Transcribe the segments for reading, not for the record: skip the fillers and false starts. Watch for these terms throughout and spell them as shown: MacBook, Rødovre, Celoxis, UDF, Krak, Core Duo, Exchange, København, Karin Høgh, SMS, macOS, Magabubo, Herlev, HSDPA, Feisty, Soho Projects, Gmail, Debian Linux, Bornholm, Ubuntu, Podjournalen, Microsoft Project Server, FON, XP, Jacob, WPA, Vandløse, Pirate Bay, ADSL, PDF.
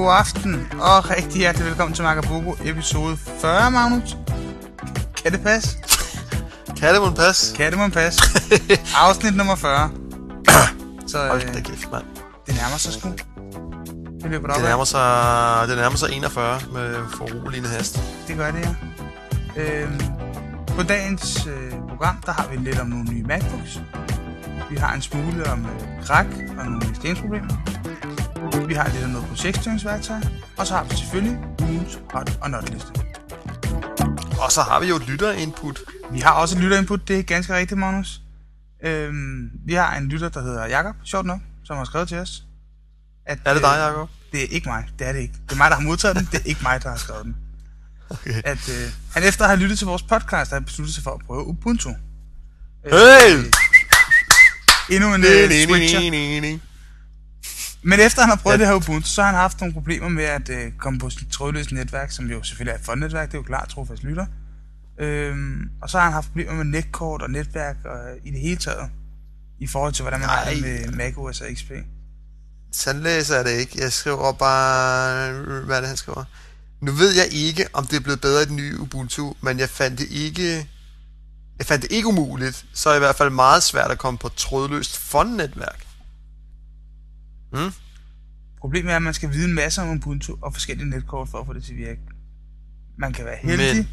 god aften, og rigtig hjertelig velkommen til Magabubo episode 40, Magnus. Kan det passe? Kan det mon passe? Afsnit nummer 40. Så, hold da kæft, mand. Det nærmer sig sgu. Det nærmer sig 41 med foruroligende hast. Det gør det, ja. På dagens program, der har vi lidt om nogle nye MacBooks. Vi har en smule om Krak og nogle stenproblemer. Vi har lidt om noget projektstyringsværktøj. Og så har vi selvfølgelig ugens hot og not-liste. Og så har vi jo et lytterinput. Vi har også et lytterinput, det er ganske rigtigt, Magnus. Vi har en lytter, der hedder Jacob, sjovt nok, som har skrevet til os. At, er det dig, Jacob? Det er ikke mig, det er det ikke. Det er mig, der har modtaget den, det er ikke mig, der har skrevet den. Okay. At han efter at have lyttet til vores podcast, har besluttet sig for at prøve Ubuntu. Hey! Endnu en switcher. Men efter han har prøvet det her Ubuntu, så har han haft nogle problemer med at komme på sit trådløse netværk, som jo selvfølgelig er et FON-netværk, det er jo klart, trofast lytter. Og så har han haft problemer med netkort og netværk og i det hele taget, i forhold til hvordan man har det med macOS og XP. Sådan læser jeg det ikke. Jeg skriver bare... Hvad er det, han skriver? Nu ved jeg ikke, om det er blevet bedre i den nye Ubuntu, men jeg fandt det ikke umuligt, så er det i hvert fald meget svært at komme på trådløst FON-netværk. Hmm? Problemet er, at man skal vide en masse om Ubuntu og forskellige netkort for at få det til at virke. Man kan være heldig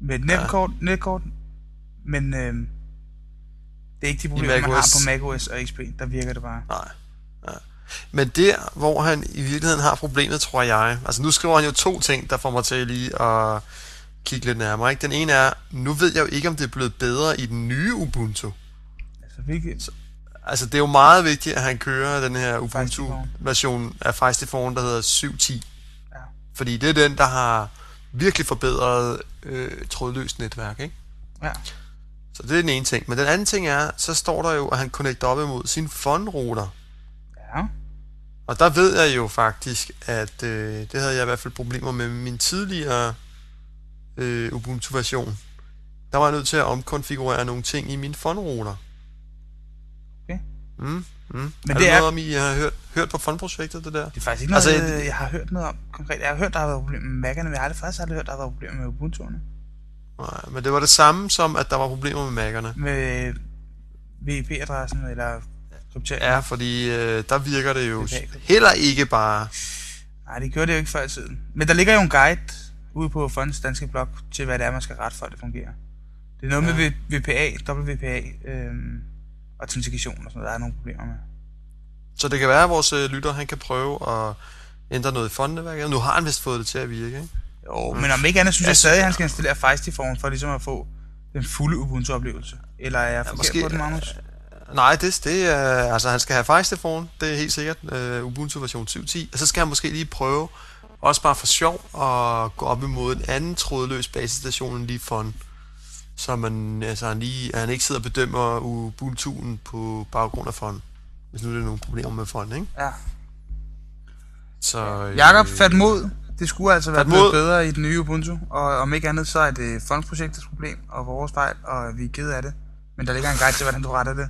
med et netkort, men det er ikke de problemer, man har på macOS og XP. Der virker det bare. Nej. Men der, hvor han i virkeligheden har problemet, tror jeg... Altså nu skriver han jo to ting, der får mig til lige at kigge lidt nærmere. Ikke? Den ene er, nu ved jeg jo ikke, om det er blevet bedre i den nye Ubuntu. Altså hvilket... Altså, det er jo meget vigtigt, at han kører den her Ubuntu-version af Feisty, der hedder 7.10. Ja. Fordi det er den, der har virkelig forbedret trådløst netværk, ikke? Ja. Så det er den ene ting. Men den anden ting er, så står der jo, at han connecter op imod sin FON-router. Ja. Og der ved jeg jo faktisk, at det havde jeg i hvert fald problemer med min tidligere Ubuntu-version. Der var jeg nødt til at omkonfigurere nogle ting i min FON-router. Men er det noget om, I har hørt på FON-projektet, det der? Det er faktisk ikke noget, altså, jeg har hørt noget om konkret. Jeg har hørt, der har været problemer med Mac'erne, men jeg har faktisk aldrig hørt, der har været problemer med Ubuntu'erne. Nej, men det var det samme som, at der var problemer med Mac'erne. Med VIP-adressen eller krypteringen? Ja, fordi der virker det jo heller ikke bare. Nej, det gjorde det jo ikke før i tiden. Men der ligger jo en guide ude på FONs danske blog til, hvad det er, man skal rette for, at det fungerer. Det er noget med WPA, WPA, autentikation og sådan noget, der er nogle problemer med. Så det kan være, at vores lytter, han kan prøve at ændre noget i FON-netværket. Nu har han vist fået det til at virke, ikke? Jo, men om ikke andet, synes jeg stadig, at han skal installere Feisty-formen for ligesom at få den fulde Ubuntu-oplevelse. Eller er jeg forkert på den, Magnus? Nej, det er... Altså, han skal have Feisty-formen, det er helt sikkert. Ubuntu version 7.10. Og så skal han måske lige prøve, også bare for sjov, at gå op imod en anden trådløs basestation end lige FON. Så man, altså, han ikke sidder og bedømmer Ubuntu'en på baggrund af FON. Hvis nu er der nogle problemer med FON, ikke? Ja. Så... Jakob, fat mod. Det skulle altså være blevet bedre i den nye Ubuntu. Og om ikke andet, så er det FON-projektets problem og vores fejl, og vi er ked af det. Men der ligger en guide til, hvordan du retter det.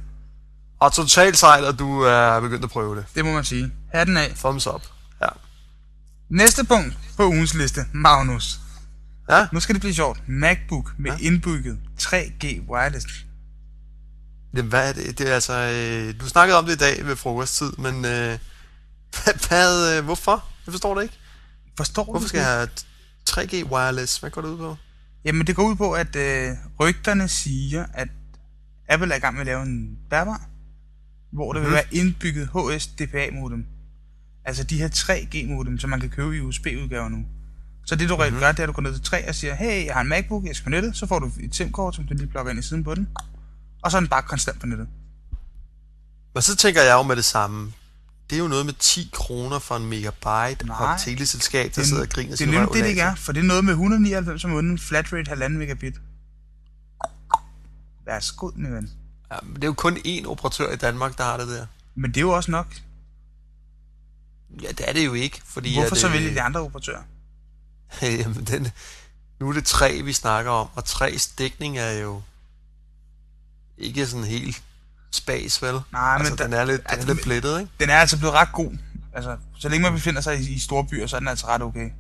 Og totalt sejt, at du er begyndt at prøve det. Det må man sige. Hatten af. Thumbs up. Ja. Næste punkt på ugens liste, Magnus. Ja? Nu skal det blive sjovt. MacBook med indbygget 3G wireless. Jamen, hvad er det? Det er altså... Du snakkede om det i dag ved frokosttid, men... Hvorfor? Jeg forstår det ikke. Hvorfor skal jeg have 3G wireless? Hvad går det ud på? Jamen, det går ud på, at rygterne siger, at Apple er i gang med at lave en bærbar, hvor der vil være indbygget HSDPA-modem. Altså de her 3G-modem, som man kan købe i USB-udgaver nu. Så det du rigtig gør, det er at du går ned til 3 og siger, hey, jeg har en MacBook, jeg skal på nettet, så får du et SIM-kort, som du lige plukker ind i siden på den, og så er den bare konstant på nettet. Men så tænker jeg jo med det samme, det er jo noget med 10 kroner for en megabyte og et teleselskab, der sidder og griner sig. Det er nemlig det, det er, for det er noget med 199 om måneden, flatrate 1,5 megabit. Værsgo, min ven. Ja, men det er jo kun én operatør i Danmark, der har det der. Men det er jo også nok. Ja, det er det jo ikke, fordi... Hvorfor så vælge de andre operatører? Jamen, nu er det 3, vi snakker om, og 3's dækning er jo ikke sådan helt spas, vel? Nej, altså, men den er lidt plettet, ikke? Den er altså blevet ret god. Altså, Så længe man befinder sig i store byer, så er den altså ret okay.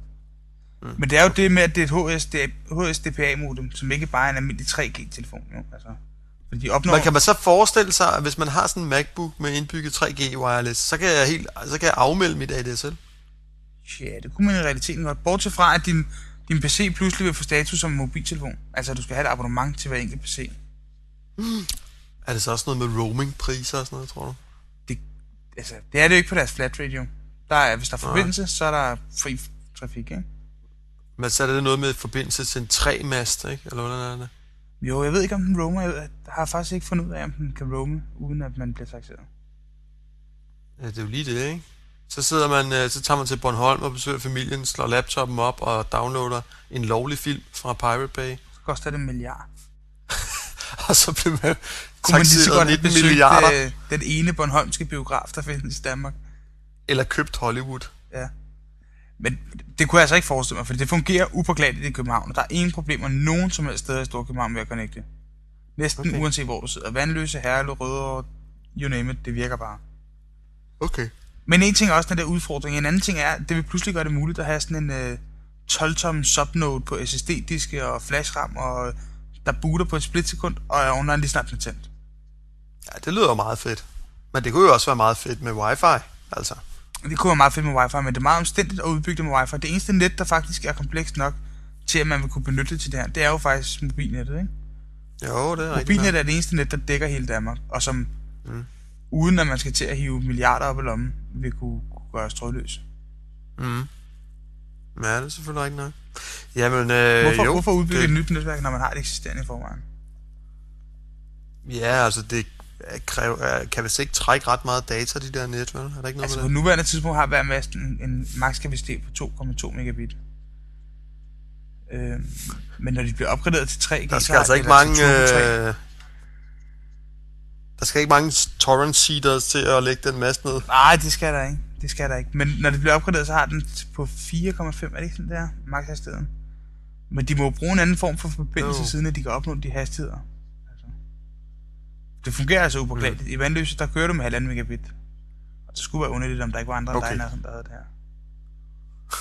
Men det er jo det med, at det er et HSDPA-modem, som ikke bare er en almindelig 3G-telefon. Jo? Altså, fordi opnår... Men kan man så forestille sig, at hvis man har sådan en MacBook med indbygget 3G wireless, så kan jeg afmelde mit ADSL? Ja, det kunne man i realiteten godt. Bortset fra, at din PC pludselig vil få status som en mobiltelefon. Altså, du skal have et abonnement til hver enkelt PC. Er det så også noget med roamingpriser og sådan noget, tror du? Det er det jo ikke på deres flatrate, jo. Hvis der er forbindelse, så er der fri trafik, ikke? Men så er det noget med forbindelse til en 3-mast, ikke? Eller hvordan er det? Jo, jeg ved ikke, om den roamer. Jeg har faktisk ikke fundet ud af, om den kan roame, uden at man bliver taxeret. Ja, det er jo lige det, ikke? Så tager man til Bornholm og besøger familien, slår laptoppen op og downloader en lovlig film fra Pirate Bay. Så koster det 1 milliard. Og så bliver man taxeret 19 milliarder. Den ene bornholmske biograf, der findes i Danmark. Eller købt Hollywood. Ja. Men det kunne jeg altså ikke forestille mig, for det fungerer upåklageligt i København, og der er ingen problemer nogen som helst steder i Storkøbenhavn med at connecte. Næsten uanset hvor du sidder. Vandløse, Herlev, Rødovre, you name it, det virker bare. Okay. Men en ting er også den der udfordring, en anden ting er, det vil pludselig gøre det muligt at have sådan en 12-tom subnode på SSD-diske og flashram, og der booter på et splitsekund, og er online lige snart tændt. Ja, det lyder meget fedt. Men det kunne jo også være meget fedt med wifi, altså. Det kunne være meget fedt med wifi, men det er meget omstændigt at udbygge det med wifi. Det eneste net, der faktisk er komplekst nok til, at man vil kunne benytte det til det her, det er jo faktisk mobilnettet, ikke? Jo, det er rigtigt. Mobilnettet er det eneste net, der dækker hele Danmark, og som uden at man skal til at hive milliarder op i lommen, vil kunne gøre os trådløse. Ja, det er selvfølgelig ikke nok. Jamen, hvorfor udbygge et nyt netværk, når man har et eksisterende i forvejen? Ja, altså det kan vist ikke trække ret meget data, de der net, vel? Er der ikke noget altså på nuværende tidspunkt har hver mast en max kapacitet på 2,2 megabit. Men når de bliver opgraderet til 3G, der skal altså ikke mange... Der skal ikke mange torrent seeders til at lægge den mast ned. Nej, det skal der ikke. Det skal der ikke. Men når det bliver opgraderet, så har den på 4,5, er det ikke sådan der? Max hastigheden. Men de må bruge en anden form for forbindelse, siden at de kan opnå de hastigheder. Altså. Det fungerer altså upåklageligt. I Vandløse, der kører du med 1,5 megabit. Og det skulle være underligt, om der ikke var andre lejner, som der havde det her.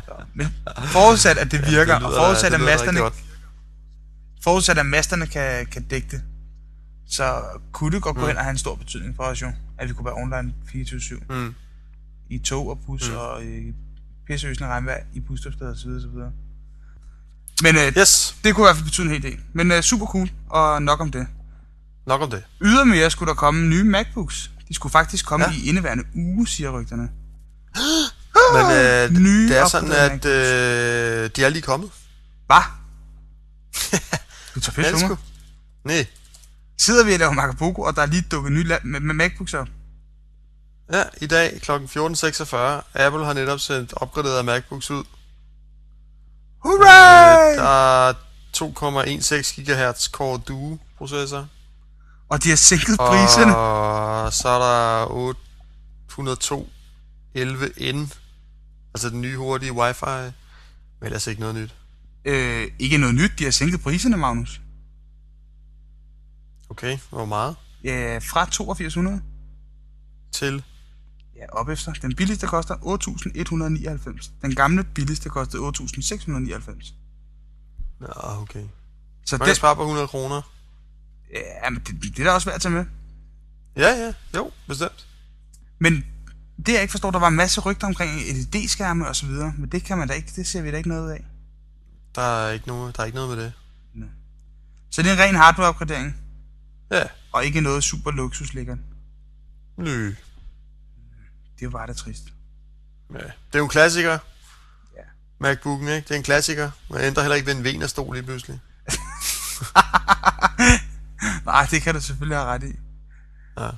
Så. Men forudsat, at det virker, det lyder, og forudsat, at masterne kan dække det, så kunne det godt gå hen og have en stor betydning for os jo, at vi kunne være online 24/7 i tog og bus og i pisseøsende regnvejr i busstopsteder og så videre, så videre. Men det kunne i hvert fald betyde en hel del. Men super cool, og nok om det. Nok om det. Ydermere skulle der komme nye MacBooks. De skulle faktisk komme i indeværende uge, siger rygterne. Men det er sådan, at de er lige kommet. Hva? Du tager fedt for mig. Næh. Sidder vi og laver Magabubo, og der er lige dukket nye med MacBooks op. Ja, i dag kl. 14.46. Apple har netop sendt opgraderede MacBooks ud. Hurray! Der er 2,16 GHz Core Duo processor. Og de har sænket priserne. Og så er der 802 11N. Altså den nye hurtige Wi-Fi. Men ellers ikke noget nyt. Ikke noget nyt, de har sænket priserne, Magnus. Okay, hvor meget? Ja, fra 8200 til? Ja, op efter. Den billigste koster 8.199. Den gamle billigste kostede 8.699. Nå, okay. Så man kan spare på 100 kroner. Ja, men det er da også værd at tage med. Ja, jo, bestemt. Men det jeg ikke forstår, der var en masse rygter omkring LED-skærme og så videre, men det kan man da ikke, det ser vi da ikke noget af. Der er ikke noget med det. Nå. Så det er en ren hardware-opgradering? Ja. Og ikke noget super luksuslækkert. Nø. Det var da trist. Ja. Det er jo en klassiker. Ja. MacBooken, ikke? Det er en klassiker. Man ændrer heller ikke ved en venerstol lige pludselig. Nej, det kan du selvfølgelig have ret i. Ja.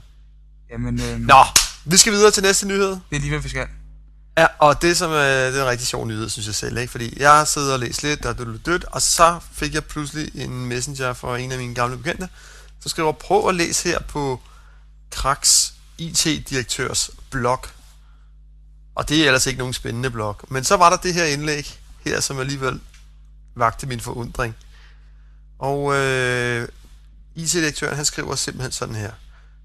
Jamen, Nå, vi skal videre til næste nyhed. Det er lige hvad vi skal. Ja, og det som det er en rigtig sjov nyhed, synes jeg selv, ikke? Fordi jeg sidder og læser lidt, og så fik jeg pludselig en messenger fra en af mine gamle bekendte, så skriver jeg, prøv at læse her på Kraks IT-direktørs blog. Og det er ellers ikke nogen spændende blog. Men så var der det her indlæg her, som alligevel vagte min forundring. Og IT-direktøren, han skriver simpelthen sådan her.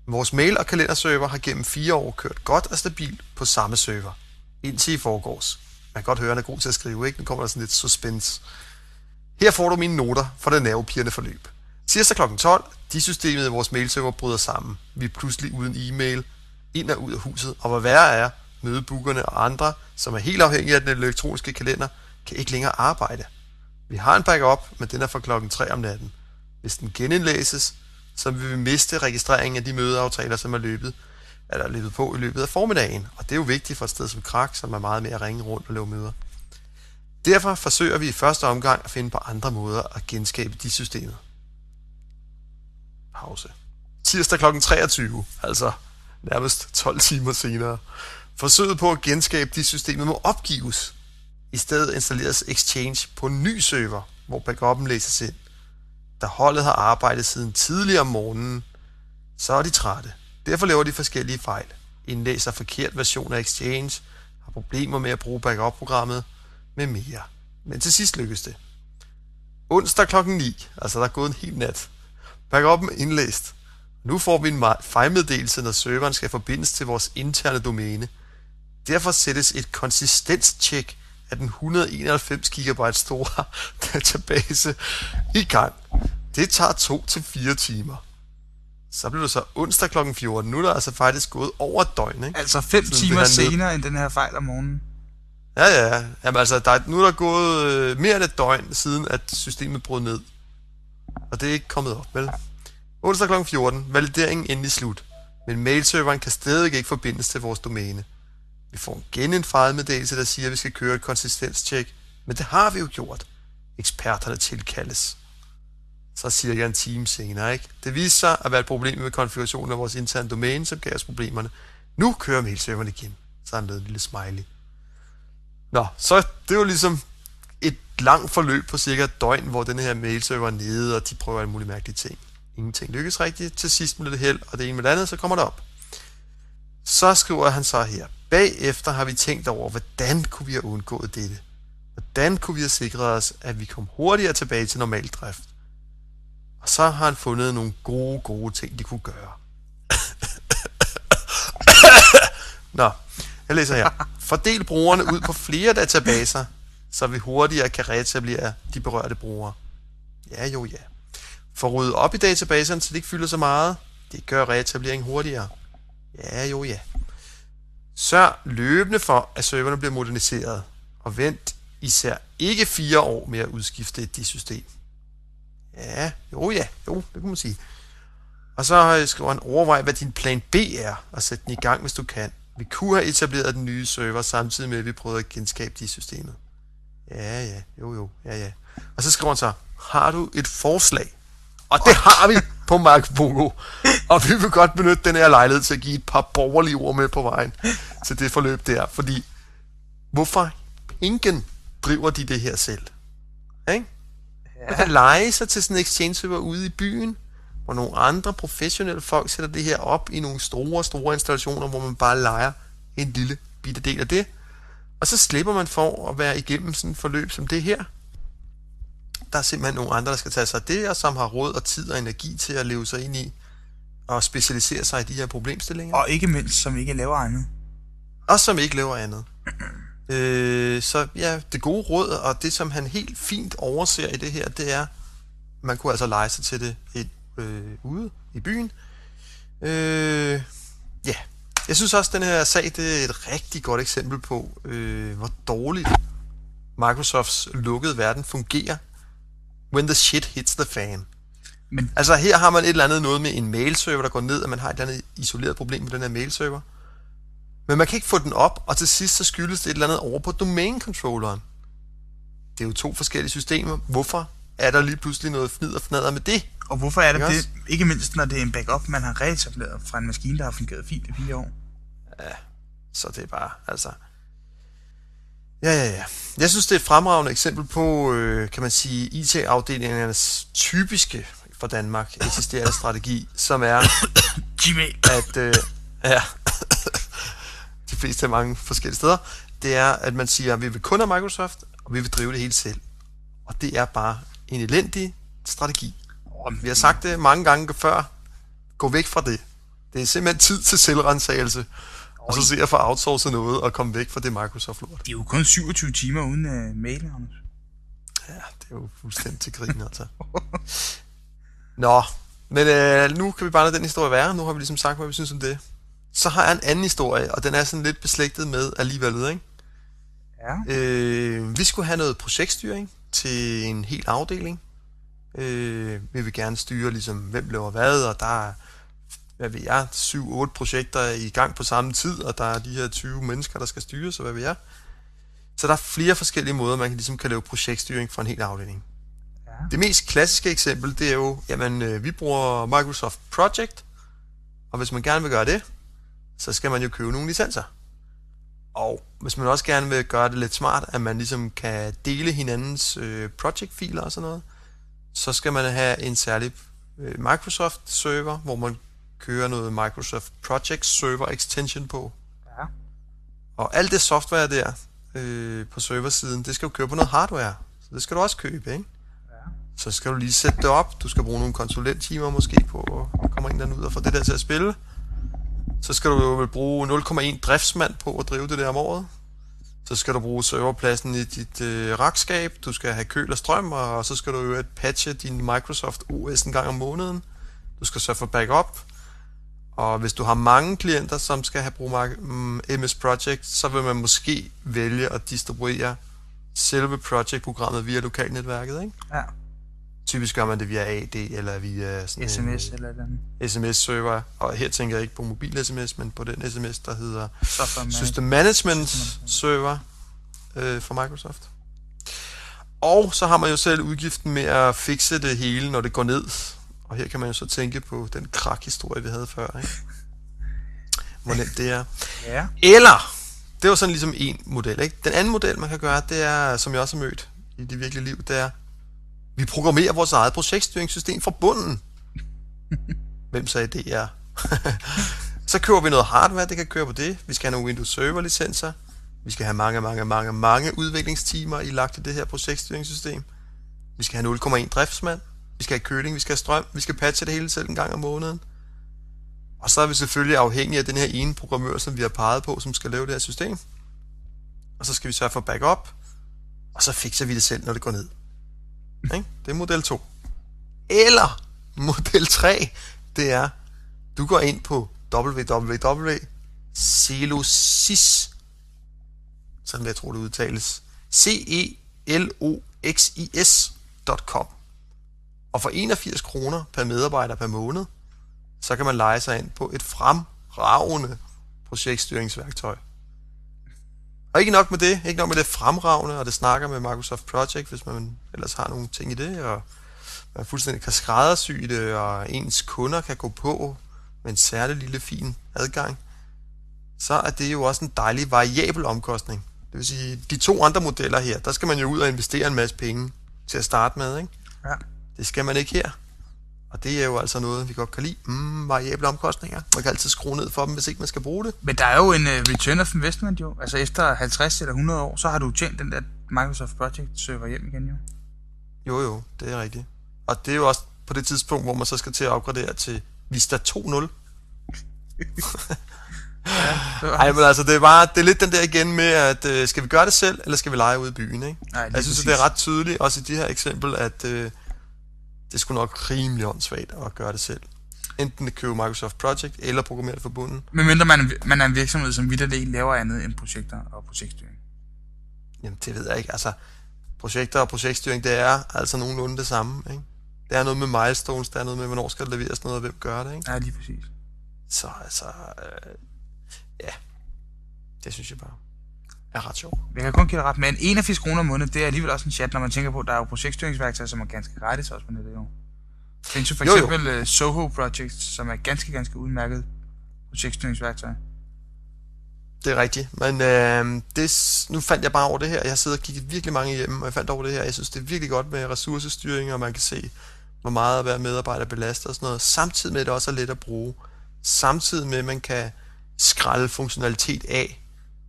Vores mail- og kalenderserver har gennem 4 år kørt godt og stabilt på samme server. indtil I foregårs. Man kan godt høre, at han er god til at skrive, ikke? Nu kommer der sådan lidt suspense. Her får du mine noter for det nervepirrende forløb. Tirsdag kl. 12, systemet i vores mailserver bryder sammen. Vi er pludselig uden e-mail, ind og ud af huset, og hvad værre er, mødebookerne og andre, som er helt afhængige af den elektroniske kalender, kan ikke længere arbejde. Vi har en backup, men den er fra klokken 3 om natten. Hvis den genindlæses, så vil vi miste registreringen af de mødeaftaler, som er løbet på i løbet af formiddagen, og det er jo vigtigt for et sted som Krak, som er meget mere at ringe rundt og lave møder. Derfor forsøger vi i første omgang at finde på andre måder at genskabe de systemer. Pause. Tirsdag kl. 23, altså nærmest 12 timer senere. Forsøget på at genskabe de systemer må opgives. I stedet installeres Exchange på en ny server, hvor backuppen læses ind. Da holdet har arbejdet siden tidligere om morgenen, så er de trætte. Derfor laver de forskellige fejl. Indlæser forkert version af Exchange, har problemer med at bruge backup-programmet med mere. Men til sidst lykkes det. Onsdag kl. 9, altså der er gået en hel nat. Backuppen indlæst. Nu får vi en fejlmeddelelse, når serveren skal forbindes til vores interne domæne. Derfor sættes et konsistenstjek af den 191 GB store database i gang. Det tager 2-4 timer. Så blev det så onsdag kl. 14. Nu er der altså faktisk gået over et døgn, ikke? Altså 5 timer senere end den her fejl om morgenen. Ja. Jamen altså, nu er der gået mere end et døgn, siden at systemet brød ned. Og det er ikke kommet op, vel? Onsdag kl. 14. Valideringen endelig slut. Men mailserveren kan stadig ikke forbindes til vores domæne. Vi får igen en fejlmeddelelse, der siger, at vi skal køre et konsistenstjek. Men det har vi jo gjort. Eksperterne tilkaldes. Så cirka en time senere, ikke? Det viste sig at være et problem med konfigurationen af vores interne domæne, som gav os problemerne. Nu kører mailserveren igen. Så er han med en lille smiley. Nå, så det var ligesom et langt forløb på cirka et døgn, hvor den her mailserver er nede, og de prøver alle mulige mærkelige ting. Ingenting lykkes rigtigt. Til sidst med lidt held, og det ene med det andet, så kommer det op. Så skriver han så her. Bagefter har vi tænkt over, hvordan kunne vi have undgået dette? Hvordan kunne vi have sikret os, at vi kom hurtigere tilbage til normal drift? Og så har han fundet nogle gode ting, de kunne gøre. Nå, jeg læser her. Fordel brugerne ud på flere databaser, så vi hurtigere kan reetablere de berørte brugere. Ja. For rydde op i databaserne, så det ikke fylder så meget. Det gør reetablering hurtigere. Ja. Sørg løbende for, at serverne bliver moderniseret. Og vent især ikke 4 år med at udskifte et system. Ja, det kan man sige. Og så skriver han, overvej, hvad din plan B er, og sæt den i gang, hvis du kan. Vi kunne have etableret den nye server, samtidig med, at vi prøvede at genskabe de systemet. Ja. Og så skriver han så, har du et forslag? Og det har vi på Magabubo. Og vi vil godt benytte den her lejlighed til at give et par borgerlige ord med på vejen til det forløb der. Fordi, hvorfor ingen driver de det her selv? Ikke? Man kan lege sig til sådan en exchange-server ude i byen, hvor nogle andre professionelle folk sætter det her op i nogle store installationer, hvor man bare leger en lille bitte del af det. Og så slipper man for at være igennem sådan et forløb som det her. Der er simpelthen nogle andre, der skal tage sig af det, og som har råd og tid og energi til at leve sig ind i og specialisere sig i de her problemstillinger. Og ikke mindst, som ikke laver andet. Og som ikke laver andet. Så ja, det gode råd, og det som han helt fint overser i det her, det er, man kunne altså lege sig til det ude i byen. Jeg synes også, at den her sag, det er et rigtig godt eksempel på, hvor dårligt Microsofts lukkede verden fungerer, when the shit hits the fan. Men altså her har man et eller andet noget med en mailserver, der går ned, og man har et eller andet isoleret problem med den her mailserver. Men man kan ikke få den op, og til sidst så skyldes det et eller andet over på domain-controlleren. Det er jo 2 forskellige systemer. Hvorfor er der lige pludselig noget fnid og fnader med det? Og hvorfor er der det? Ikke mindst, når det er en backup, man har reetableret fra en maskine, der har fungeret fint i 4 år. Ja, så det er bare, altså... Ja. Jeg synes, det er et fremragende eksempel på, kan man sige, IT-afdelingernes typiske for Danmark eksisterende strategi, som er... Gmail. At, de fleste af mange forskellige steder, det er, at man siger, at vi vil kun have Microsoft, og vi vil drive det hele selv. Og det er bare en elendig strategi. Vi har sagt det mange gange før. Gå væk fra det. Det er simpelthen tid til selvrensagelse. og så se at få outsourcet noget og komme væk fra det Microsoft-lort. Det er jo kun 27 timer uden mail, Anders. Ja, det er jo fuldstændig til grin, altså. Nå, men nu kan vi bare lade den historie være. Nu har vi ligesom sagt, hvad vi synes om det. Så har jeg en anden historie, og den er sådan lidt beslægtet med alligevel, ikke? Ja. Vi skulle have noget projektstyring til en hel afdeling. Vi vil gerne styre, ligesom, hvem laver hvad, og der er, hvad ved jeg, 7-8 projekter i gang på samme tid, og der er de her 20 mennesker, der skal styres, så hvad ved jeg. Så der er flere forskellige måder, man ligesom kan lave projektstyring for en hel afdeling. Ja. Det mest klassiske eksempel, det er jo, jamen, vi bruger Microsoft Project, og hvis man gerne vil gøre det, så skal man jo købe nogle licenser. Og hvis man også gerne vil gøre det lidt smart, at man ligesom kan dele hinandens project-filer og sådan noget, så skal man have en særlig Microsoft-server, hvor man kører noget Microsoft Project Server Extension på. Ja. Og alt det software der på serversiden, det skal du køre på noget hardware. Så det skal du også købe, ikke? Ja. Så skal du lige sætte det op. Du skal bruge nogle konsulenttimer måske på, at kommer en der ud og får det der til at spille. Så skal du jo bruge 0,1 driftsmand på at drive det der om året. Så skal du bruge serverpladsen i dit rakskab, du skal have køl og strøm, og så skal du jo patche din Microsoft OS en gang om måneden. Du skal sørge for backup. Og hvis du har mange klienter, som skal have brug MS Project, så vil man måske vælge at distribuere selve project-programmet via lokalnetværket, ikke? Ja. Typisk gør man det via AD eller via sådan SMS eller den SMS-server. Og her tænker jeg ikke på mobil-SMS, men på den SMS, der hedder System Management Server fra Microsoft. Og så har man jo selv udgiften med at fikse det hele, når det går ned. Og her kan man jo så tænke på den Krak-historie, vi havde før, ikke? Hvor nemt det er. Ja. Eller, det var sådan ligesom en model, ikke? Den anden model, man kan gøre, det er, som jeg også har mødt i det virkelige liv, det er, vi programmerer vores eget projektstyringssystem fra bunden. Hvem sagde det er? Så køber vi noget hardware, det kan køre på det. Vi skal have nogle Windows Server licenser. Vi skal have mange udviklingstimer i lagt i det her projektstyringssystem. Vi skal have 0,1 driftsmand. Vi skal have køling, vi skal have strøm, vi skal patche det hele selv en gang om måneden. Og så er vi selvfølgelig afhængige af den her ene programmør, som vi har peget på, som skal lave det her system. Og så skal vi sørge for backup, og så fikser vi det selv, når det går ned. Okay? Det er model 2. Eller model 3, det er, du går ind på www.celoxis, sådan jeg tror det udtales, celoxis.com. Og for 81 kroner per medarbejder per måned, så kan man leje sig ind på et fremragende projektstyringsværktøj. Og ikke nok med det fremragende, og det snakker med Microsoft Project, hvis man ellers har nogle ting i det, og man fuldstændig kan skræddersy det, og ens kunder kan gå på med en særlig lille fin adgang, så er det jo også en dejlig variabel omkostning. Det vil sige, de to andre modeller her, der skal man jo ud og investere en masse penge til at starte med, ikke? Ja. Det skal man ikke her. Og det er jo altså noget, vi godt kan lide. Variable omkostninger. Man kan altid skrue ned for dem, hvis ikke man skal bruge det. Men der er jo en return of investment jo. Altså efter 50 eller 100 år, så har du tjent den der Microsoft Project server hjem igen jo. Jo, det er rigtigt. Og det er jo også på det tidspunkt, hvor man så skal til at opgradere til Vista 2.0. Nej, men altså det er lidt den der igen med, at skal vi gøre det selv, eller skal vi lege ude i byen, ikke? Ej, jeg synes, at det er ret tydeligt, også i de her eksempel, at det skulle nok rimelig åndssvagt at gøre det selv. Enten at købe Microsoft Project eller programmere det fra bunden. Men mindre man er en virksomhed, som vitterligt laver andet end projekter og projektstyring. Jamen det ved jeg ikke. Altså projekter og projektstyring, det er altså nogenlunde det samme, ikke? Det er noget med milestones, der er noget med, hvornår skal det leveres noget, og hvem gør det, ikke? Ja, lige præcis. Så altså, ja. Det synes jeg bare er ret sjovt. Jeg kan kun give ret, men 81 kroner om måneden, det er alligevel også en chat, når man tænker på, at der er jo projektstyringsværktøjer, som er ganske gratis også på nettet, jo. Der findes jo for eksempel Soho Projects, som er ganske udmærket projektstyringsværktøj. Det er rigtigt, men nu fandt jeg bare over det her. Jeg sidder og kigget virkelig mange hjemme, og jeg fandt over det her. Jeg synes, det er virkelig godt med ressourcestyring, og man kan se, hvor meget hver medarbejder belaster og sådan noget. Samtidig med, at det også er let at bruge. Samtidig med, at man kan skralde funktionalitet af.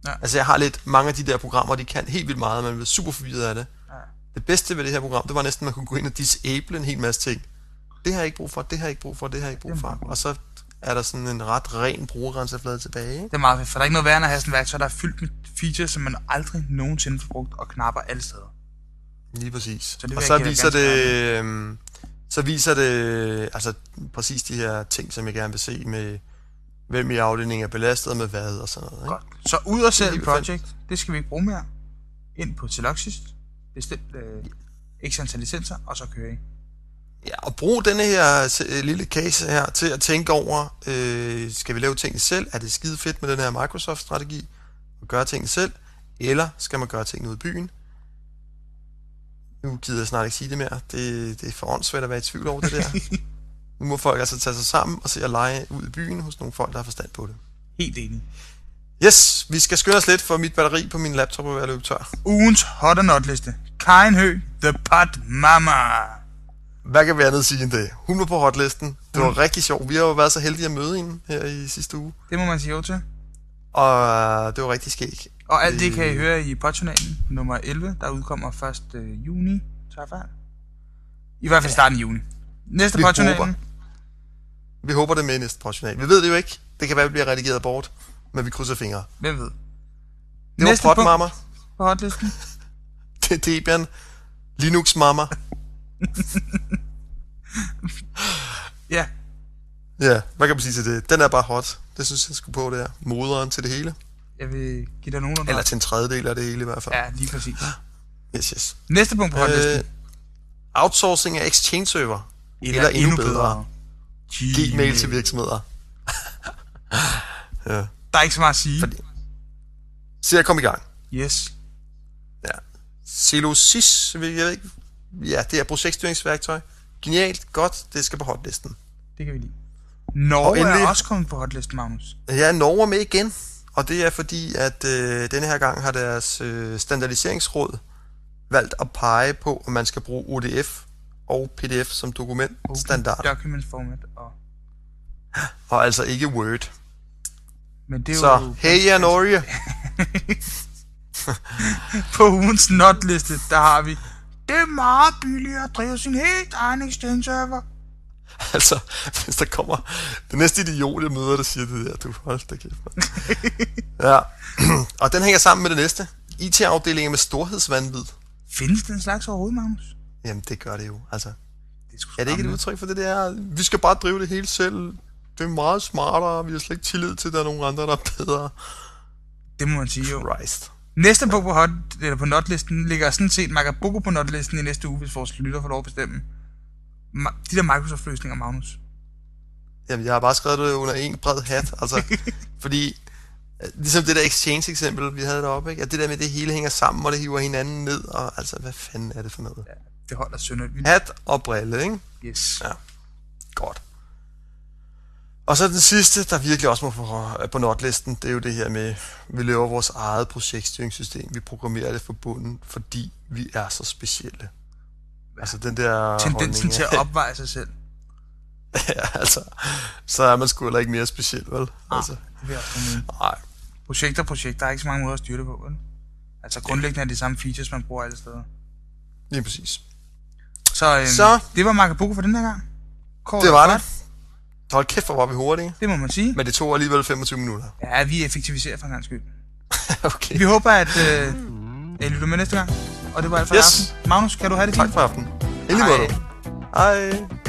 Ja. Altså jeg har lidt mange af de der programmer, de kan helt vildt meget, og man bliver super forvirret af det. Ja. Det bedste ved det her program, det var næsten, at man kunne gå ind og disable en hel masse ting. Det har jeg ikke brug for, det har jeg ikke brug for, det har jeg ikke brug for. Og så er der sådan en ret ren brugergrænseflade tilbage. Ikke? Det er meget fedt, for der er ikke noget værre end at have sådan et værktøj, der er fyldt med features, som man aldrig nogensinde har brugt, og knapper alle steder. Lige præcis. Så og så viser det, altså præcis de her ting, som jeg gerne vil se med, hvem i afdelingen er belastet med hvad og sådan noget. Ikke? Godt. Så ud og sælge project, det skal vi ikke bruge mere. Ind på Celoxis, bestil x antal licenser, og så kører I. Ja, og brug denne her lille case her til at tænke over, skal vi lave tingene selv? Er det skide fedt med den her Microsoft-strategi at gøre tingene selv? Eller skal man gøre tingene ud i byen? Nu gider jeg snart ikke sige det mere. Det er for åndssvagt at være i tvivl over det der. Nu må folk altså tage sig sammen og se at lege ud i byen hos nogle folk, der har forstand på det. Helt enig. Yes, vi skal skynde os lidt, for mit batteri på min laptop er ved at løbe tør. Ugens hot or not liste. Karin Høgh, The Pot Mama. Hvad kan vi andet sige end det? Hun var på hotlisten. Det var rigtig sjovt. Vi har jo været så heldige at møde hende her i sidste uge. Det må man sige jo til. Og det var rigtig skæg. Og alt det kan I høre i podjournalen nummer 11, der udkommer først juni, tager jeg fejl. I hvert fald starten i juni. Næste podjournalen. Vi håber det med næste podjournal. Vi ved det jo ikke. Det kan være, vi bliver redigeret bort, men vi krydser fingre. Hvem ved? Det næste var potmammer. På hotlisten. Det er Debian Linux mammer. Ja. Ja, hvad kan man sige til det? Den er bare hot. Det synes jeg skulle på, det er moderen til det hele. Jeg vil give dig nogen under. Eller til en tredjedel af det hele i hvert fald. Ja, lige præcis. Yes, yes. Næste punkt på hotlisten. Outsourcing af Exchange server. Eller endnu bedre. Gmail til virksomheder. Ja. Der er ikke så meget at sige. Så jeg kom i gang. Yes. Ja. Celoxis, jeg ved ikke. Ja, det er projektstyringsværktøj. Genialt, godt, det skal på hotlisten. Det kan vi lide. Norge er også kommet på hotlisten, Magnus. Ja, Norge er med igen. Og det er fordi, at denne her gang har deres standardiseringsråd valgt at pege på, om man skal bruge UDF og PDF som dokumentstandard. Document format og... og altså ikke Word. Men det er så, jo... hey ja, Norge! På ugens notliste, der har vi... Det er meget billigere at drive sin helt egen Exchange-server. Altså, hvis der kommer den næste idiot, jeg møder, der siger det der, du hold da kæft. Ja, og den hænger sammen med det næste. IT-afdelinger med storhedsvanvid. Findes den slags overhovedet, Magnus? Jamen, det gør det jo, altså. Det er det ikke et udtryk for det der, vi skal bare drive det hele selv. Det er meget smartere, vi har slet ikke tillid til, at der er nogen andre, der er bedre. Det må man sige jo. Christ. Næste punkt på hot, eller på notlisten ligger sådan set Magabubo på notlisten i næste uge, hvis vores lytter får lov at bestemme. De der Microsoft-løsninger, Magnus. Jamen, jeg har bare skrevet det under en bred hat, altså, fordi, ligesom det der Exchange-eksempel, vi havde deroppe, ikke? At det der med, det hele hænger sammen, og det hiver hinanden ned, og altså, hvad fanden er det for noget? Ja, det holder synderligt. Hat og brille, ikke? Yes. Ja, godt. Og så den sidste, der virkelig også må på notlisten, det er jo det her med, vi laver vores eget projektstyringssystem, vi programmerer det for bunden, fordi vi er så specielle. Altså den der tendensen til at opveje sig selv. Ja, altså, så er man sgu heller ikke mere speciel, vel? Altså. Nej. Projekter, der er ikke så mange måder at styre det på, vel? Altså grundlæggende er det de samme features, man bruger alle steder. Lige præcis. Så det var Magabubo for den her gang. Kort det var det. Hold kæft, hvor var vi hurtige. Det må man sige. Men det tog alligevel 25 minutter. Ja, vi effektiviserer for en gangs skyld. Okay. Vi håber, at I lytter med næste gang. Og det var alt for aften. Magnus, kan du have det fint? Tak for aften. Endelig måde. Hej.